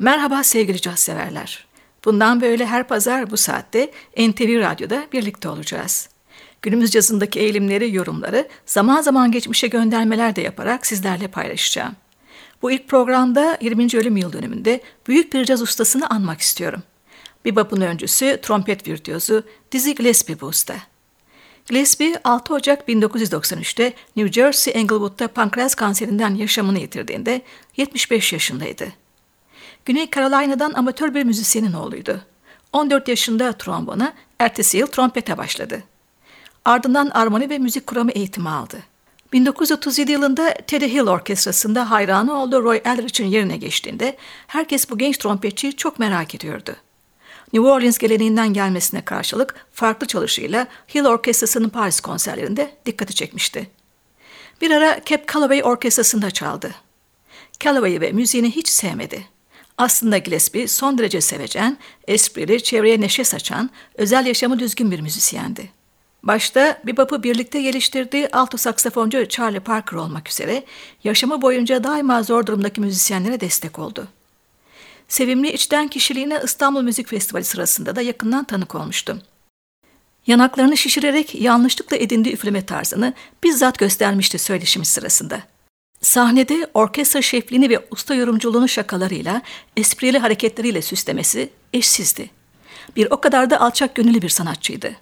Merhaba sevgili caz severler. Bundan böyle her pazar bu saatte NTV Radyo'da birlikte olacağız. Günümüz cazındaki eğilimleri, yorumları, zaman zaman geçmişe göndermeler de yaparak sizlerle paylaşacağım. Bu ilk programda 20. ölüm yıl dönümünde büyük bir caz ustasını anmak istiyorum. Bebop'un öncüsü, trompet virtüözü Dizzy Gillespie bu usta. Gillespie 6 Ocak 1993'te New Jersey Englewood'da pankreas kanserinden yaşamını yitirdiğinde 75 yaşındaydı. Güney Carolina'dan amatör bir müzisyenin oğluydu. 14 yaşında trombona, ertesi yıl trompete başladı. Ardından armoni ve müzik kuramı eğitimi aldı. 1937 yılında Teddy Hill Orkestrası'nda hayranı olduğu Roy Eldridge'in yerine geçtiğinde herkes bu genç trompetçiyi çok merak ediyordu. New Orleans geleneğinden gelmesine karşılık farklı çalışıyla Hill Orkestrası'nın Paris konserlerinde dikkati çekmişti. Bir ara Cab Calloway Orkestrası'nda çaldı. Calloway'i ve müziğini hiç sevmedi. Aslında Gillespie son derece sevecen, esprili, çevreye neşe saçan, özel yaşamı düzgün bir müzisyendi. Başta Bebop'u birlikte geliştirdiği alto saksafoncu Charlie Parker olmak üzere yaşamı boyunca daima zor durumdaki müzisyenlere destek oldu. Sevimli içten kişiliğine İstanbul Müzik Festivali sırasında da yakından tanık olmuştum. Yanaklarını şişirerek yanlışlıkla edindiği üfleme tarzını bizzat göstermişti söyleşimiz sırasında. Sahnede orkestra şefliğini ve usta yorumculuğunu şakalarıyla, esprili hareketleriyle süslemesi eşsizdi. Bir o kadar da alçak gönüllü bir sanatçıydı.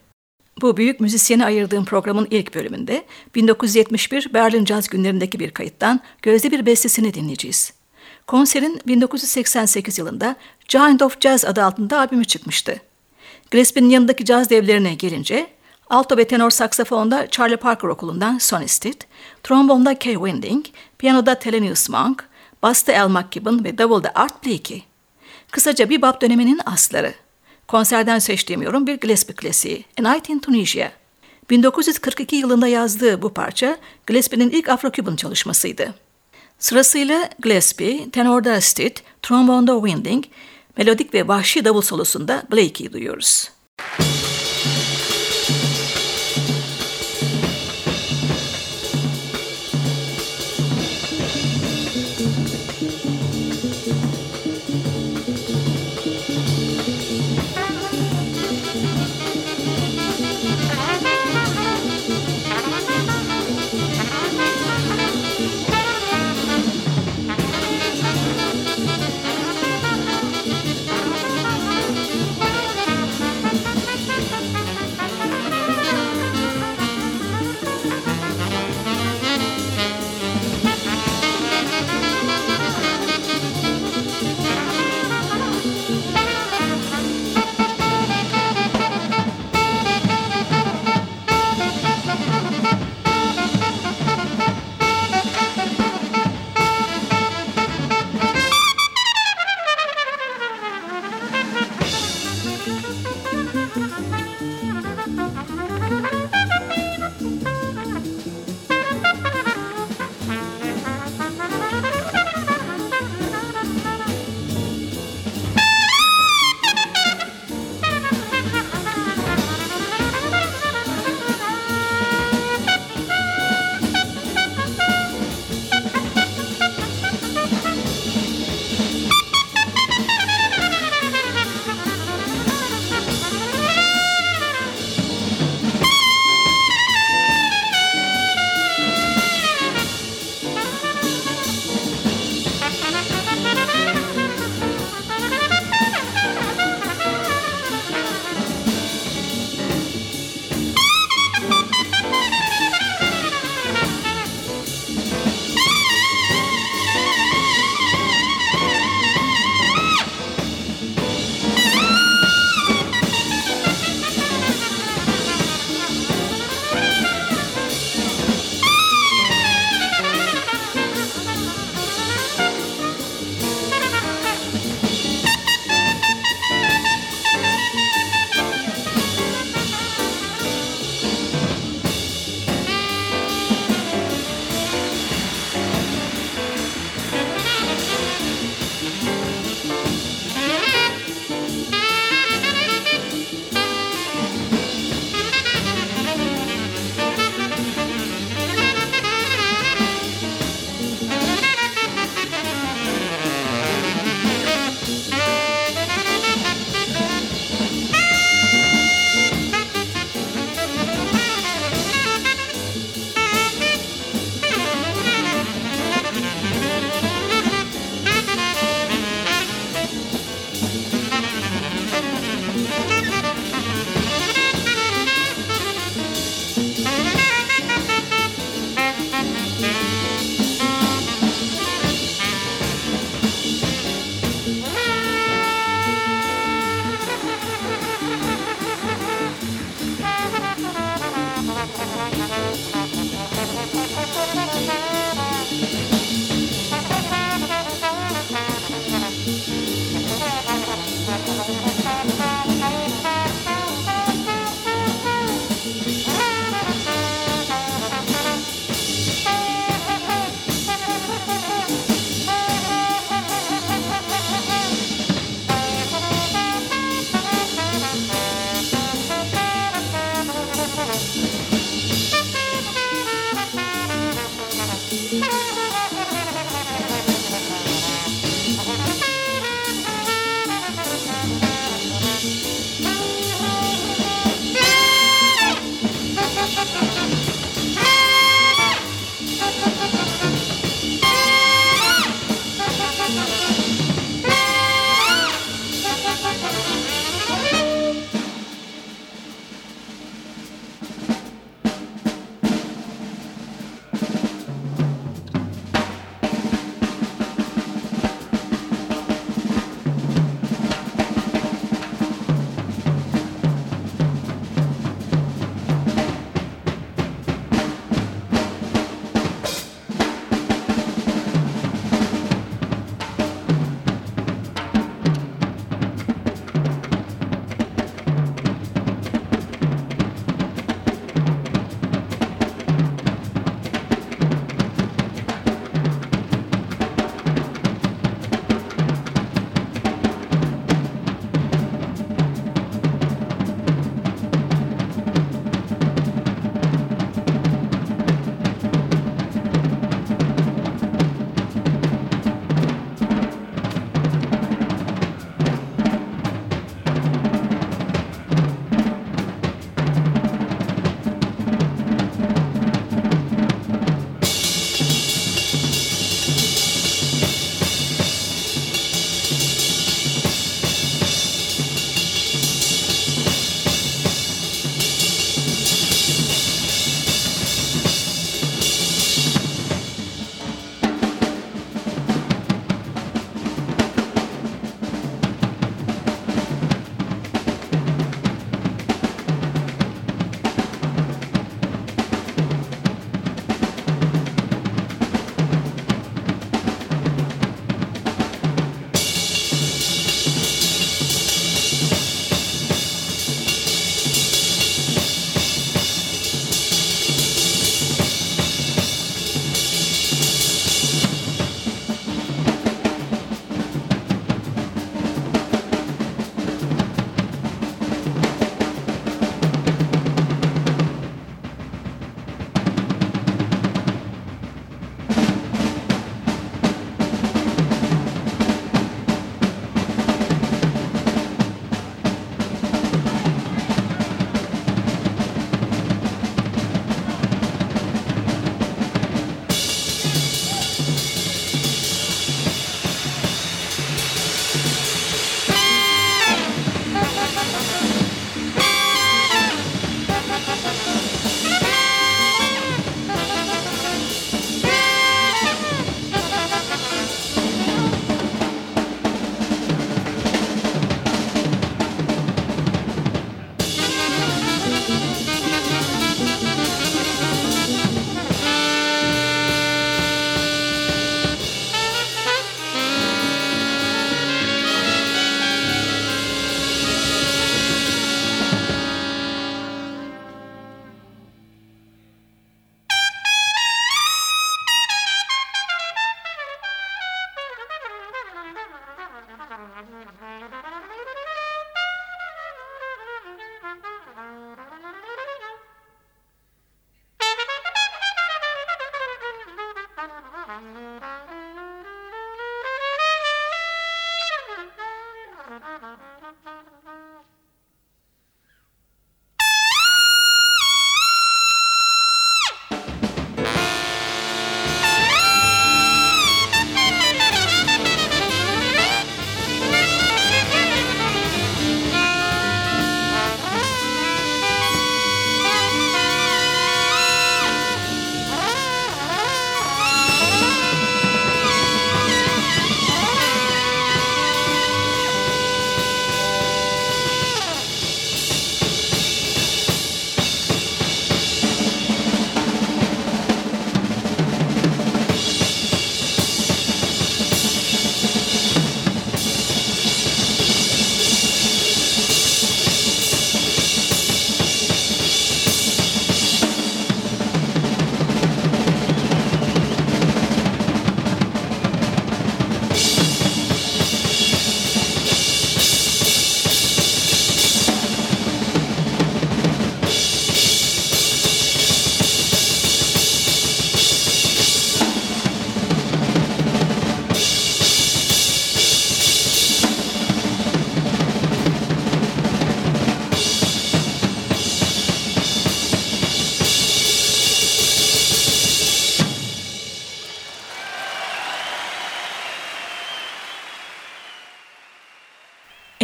Bu büyük müzisyene ayırdığım programın ilk bölümünde 1971 Berlin Caz Günlerindeki bir kayıttan gözde bir bestesini dinleyeceğiz. Konserin 1988 yılında Giant of Jazz adı altında albümü çıkmıştı. Gillespie'nin yanındaki caz devlerine gelince alto ve tenor saksafonda Charlie Parker okulundan Sonny Stitt, trombonda Kay Winding, piyanoda Thelonious Monk, basta Al McKibben ve davulda Art Blakey. Kısaca Bebop döneminin asları. Konserden seçtiğim yorum bir Gillespie klasiği, Night in Tunisia. 1942 yılında yazdığı bu parça Gillespie'nin ilk Afro-Cuban çalışmasıydı. Sırasıyla Gillespie, tenorda Stitt, trombonda Winding, melodik ve vahşi davul solosunda Blakey'i duyuyoruz.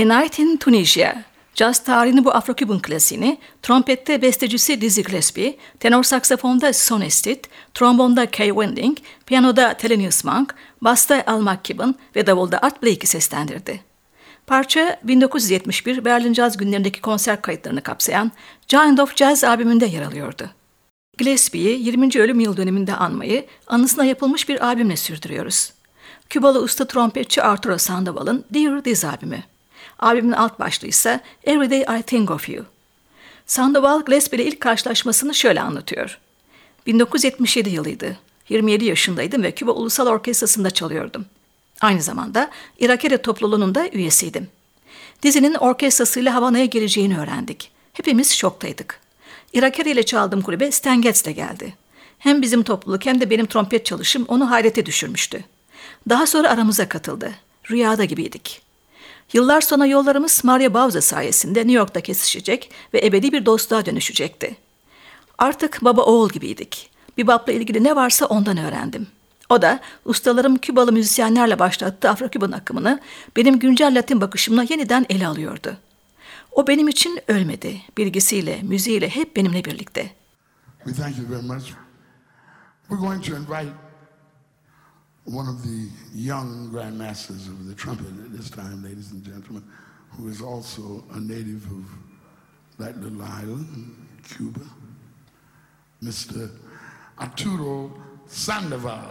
Night in Tunisia, caz tarihinin bu Afro-Cuban klasiğini trompette bestecisi Dizzy Gillespie, tenor saksafonda Sonny Stitt, trombonda Kay Winding, piyanoda Thelonious Monk, basta Al McKibben ve davulda Art Blakey seslendirdi. Parça 1971 Berlin Caz günlerindeki konser kayıtlarını kapsayan Giant of Jazz albümünde yer alıyordu. Gillespie'yi 20. ölüm yıl dönümünde anmayı anısına yapılmış bir albümle sürdürüyoruz. Kübalı usta trompetçi Arturo Sandoval'ın Dear Diz albümü. Albümün alt başlığı ise Every Day I Think of You. Sandoval, Gillespie ile ilk karşılaşmasını şöyle anlatıyor. 1977 yılıydı. 27 yaşındaydım ve Küba Ulusal Orkestrası'nda çalıyordum. Aynı zamanda Irakere topluluğunun da üyesiydim. Dizzy'nin orkestrasıyla Havana'ya geleceğini öğrendik. Hepimiz şoktaydık. Irakere ile çaldığım kulübe Stan Getz geldi. Hem bizim topluluk hem de benim trompet çalışım onu hayrete düşürmüştü. Daha sonra aramıza katıldı. Rüyada gibiydik. Yıllar sonra yollarımız Maria Bauza sayesinde New York'ta kesişecek ve ebedi bir dostluğa dönüşecekti. Artık baba oğul gibiydik. Bebop'la ilgili ne varsa ondan öğrendim. O da ustalarım Kübalı müzisyenlerle başlattığı Afro-Küban akımını benim güncel Latin bakışımla yeniden ele alıyordu. O benim için ölmedi. Bilgisiyle, müziğiyle hep benimle birlikte. We thank you very much. We're going to invite one of the young grandmasters of the trumpet at this time, ladies and gentlemen, who is also a native of that little island, Cuba, Mr. Arturo Sandoval.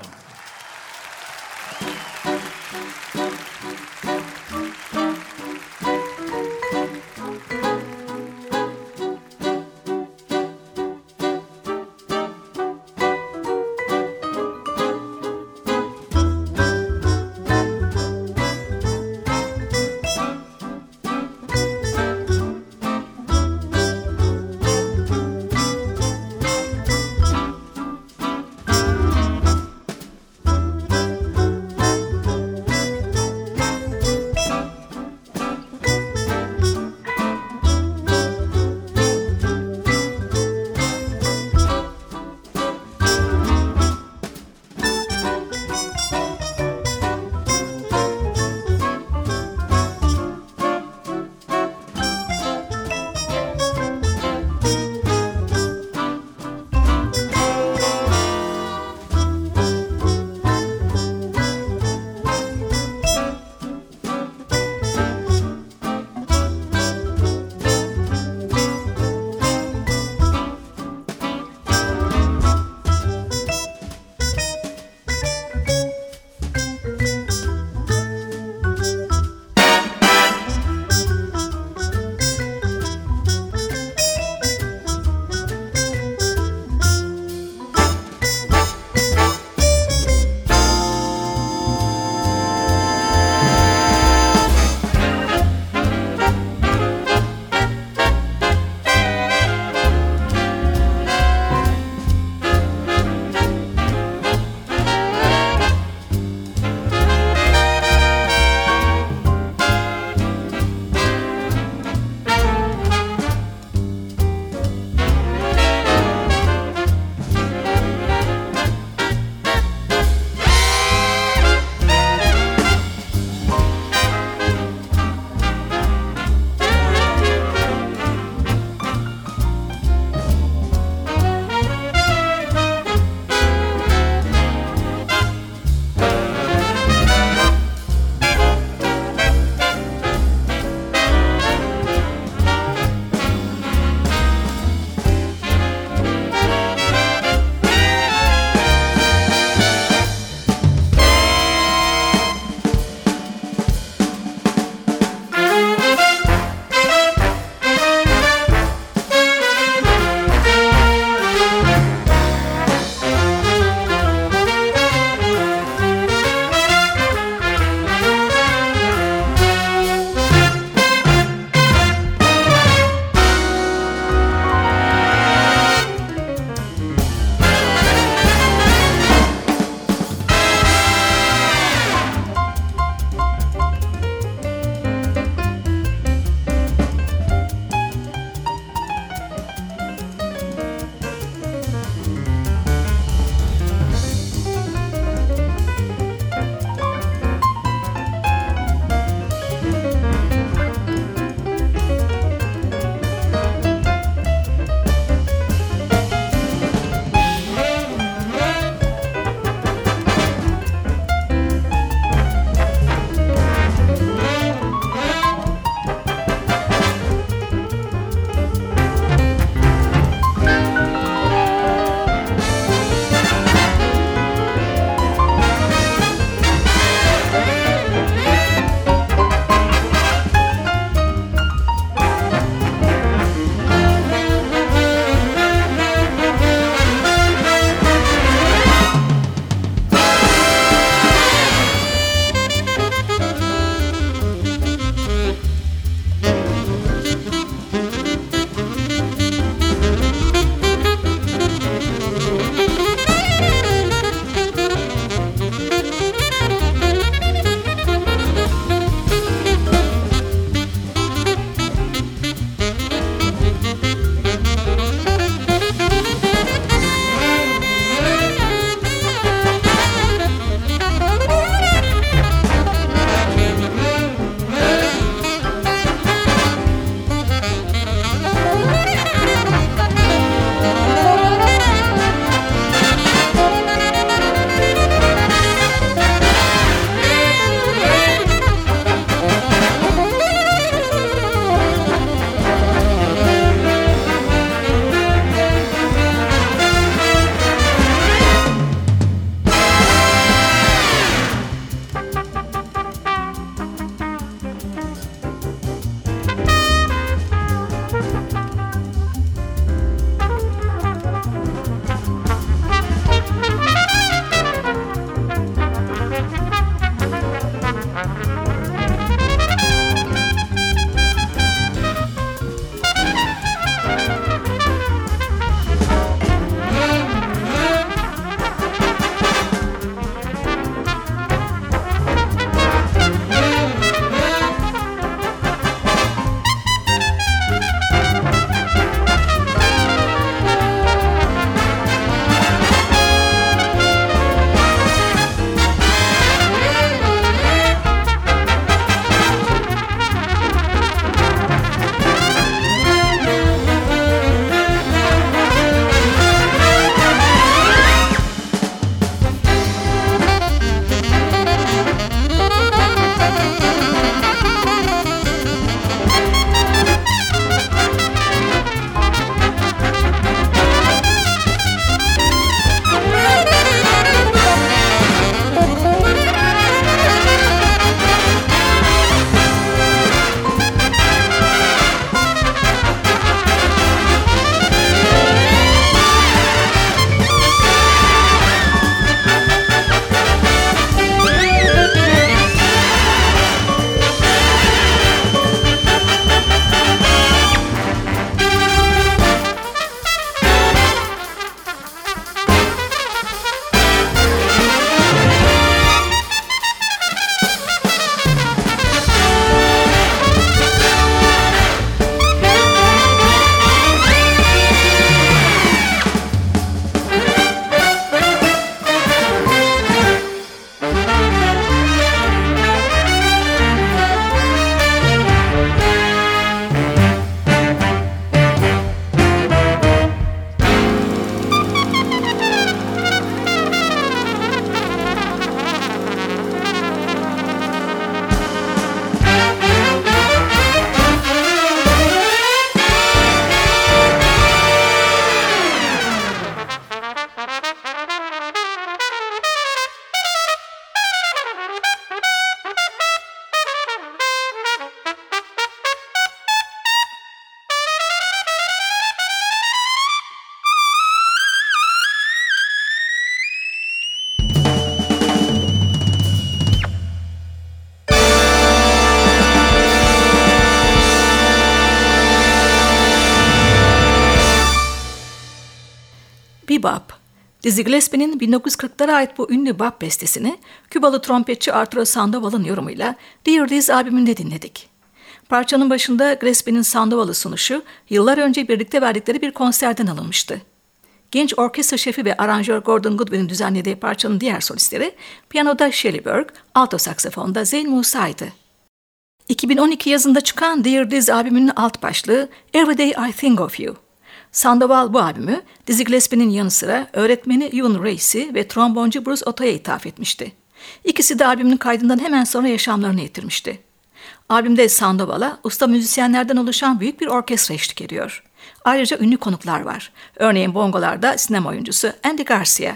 Bebop. Dizzy Gillespie'nin 1940'lara ait bu ünlü bop bestesini Kübalı trompetçi Arturo Sandoval'ın yorumuyla Dear Diz albümünde dinledik. Parçanın başında Gillespie'nin Sandoval'ı sunuşu yıllar önce birlikte verdikleri bir konserden alınmıştı. Genç orkestra şefi ve aranjör Gordon Goodwin'in düzenlediği parçanın diğer solistleri piyanoda Shelley Burke, alto saksafonda Zeyn Musa'ydı. 2012 yazında çıkan Dear Diz albümünün alt başlığı Every Day I Think of You. Sandoval bu albümü Dizzy Gillespie'nin yanı sıra öğretmeni Yun Reisi ve tromboncu Bruce Oto'ya ithaf etmişti. İkisi de albümün kaydından hemen sonra yaşamlarını yitirmişti. Albümde Sandoval'a usta müzisyenlerden oluşan büyük bir orkestra eşlik ediyor. Ayrıca ünlü konuklar var. Örneğin bongolarda sinema oyuncusu Andy Garcia.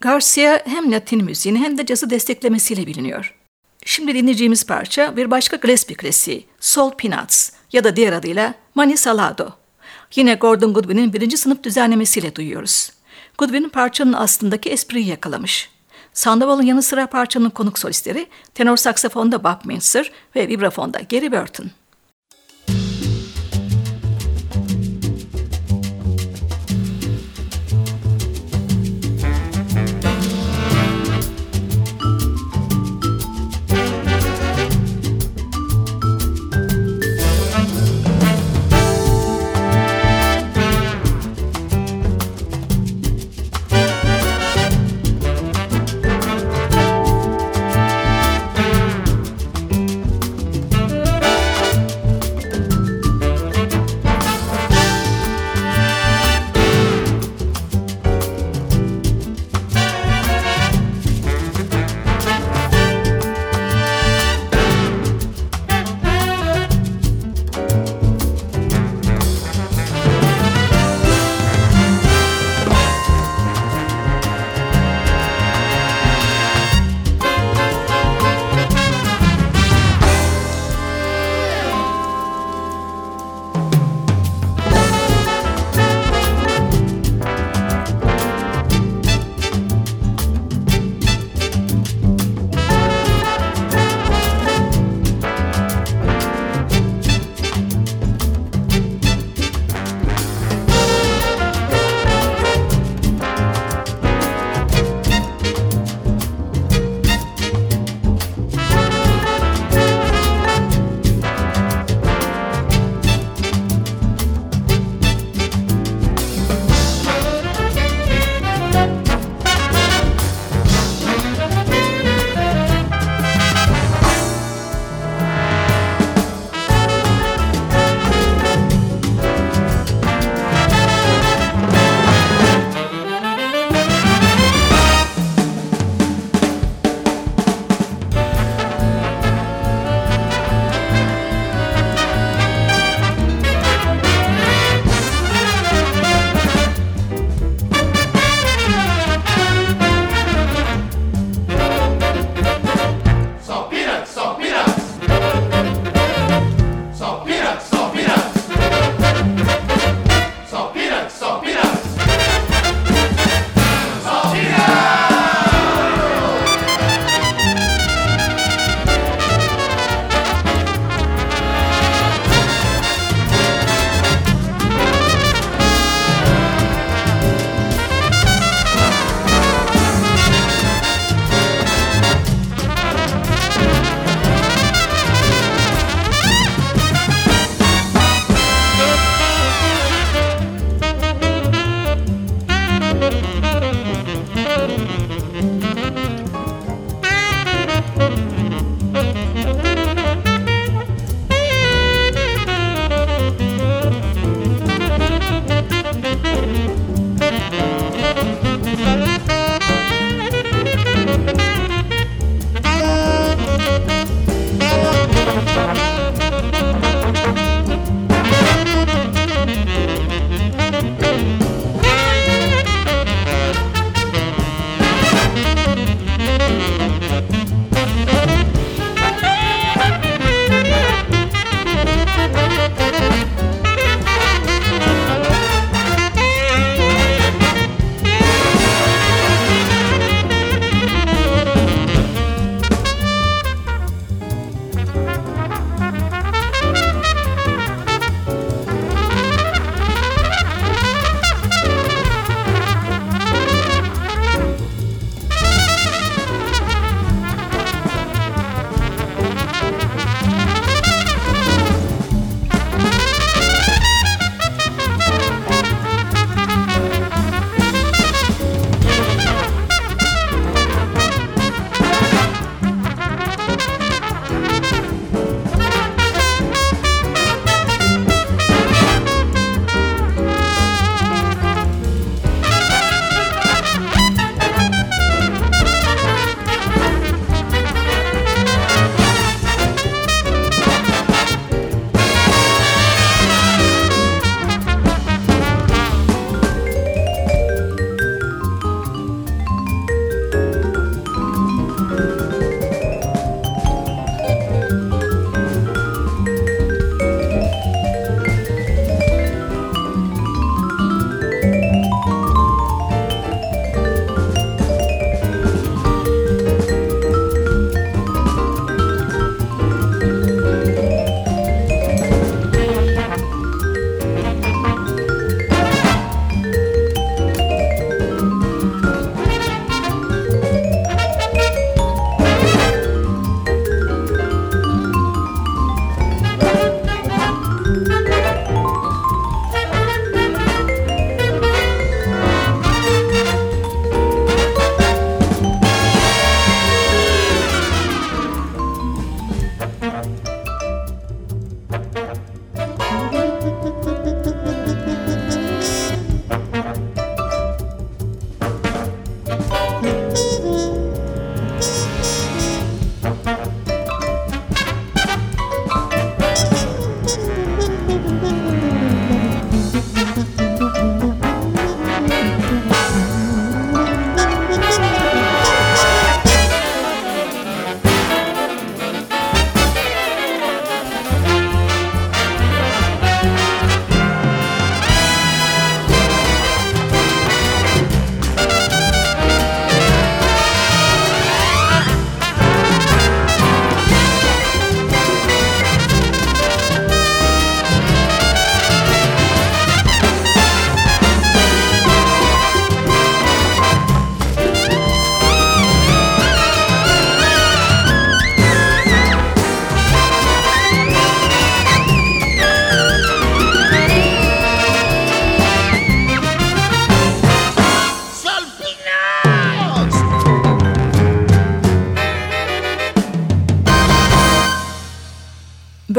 Garcia hem Latin müziğini hem de cazı desteklemesiyle biliniyor. Şimdi dinleyeceğimiz parça bir başka Gillespie klasiği, Salt Peanuts ya da diğer adıyla Mani Salado. Yine Gordon Goodwin'in 1. sınıf düzenlemesiyle duyuyoruz. Goodwin parçanın aslındaki espriyi yakalamış. Sandoval'ın yanı sıra parçanın konuk solistleri tenor saksafonda Bob Mister ve vibrafonda Gary Burton.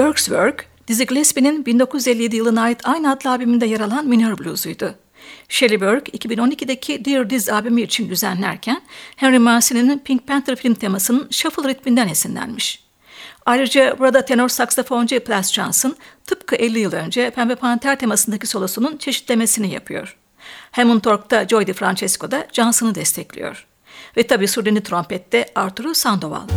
Burke's Work, Dizzy Gillespie'nin 1957 yılına ait aynı adlı albümünde yer alan minör bluesuydu. Shelley Burke, 2012'deki Dear Diz albümü için düzenlerken, Henry Mancini'nin Pink Panther film temasının shuffle ritminden esinlenmiş. Ayrıca burada tenor saksafoncu Plas Janssen, tıpkı 50 yıl önce Pembe Panter temasındaki solosunun çeşitlemesini yapıyor. Hammond Org'da Joey DeFrancesco da Johnson'ı destekliyor. Ve tabii surdini trompette Arturo Sandoval.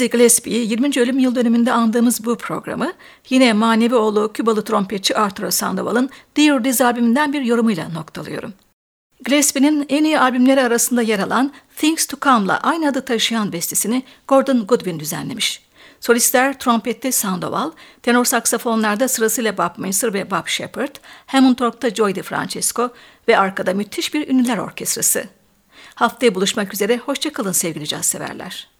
Dizzy Gillespie'yi 20. ölüm yıl dönümünde andığımız bu programı yine manevi oğlu Kübalı trompetçi Arturo Sandoval'ın Dear Diz albümünden bir yorumuyla noktalıyorum. Gillespie'nin en iyi albümleri arasında yer alan Things to Come'la aynı adı taşıyan bestesini Gordon Goodwin düzenlemiş. Solistler trompette Sandoval, tenor saksafonlarda sırasıyla Bob Mister ve Bob Shepherd, Hammond Org'da Joey DeFrancesco ve arkada müthiş bir ünlüler orkestrası. Haftaya buluşmak üzere, hoşça kalın sevgili caz severler.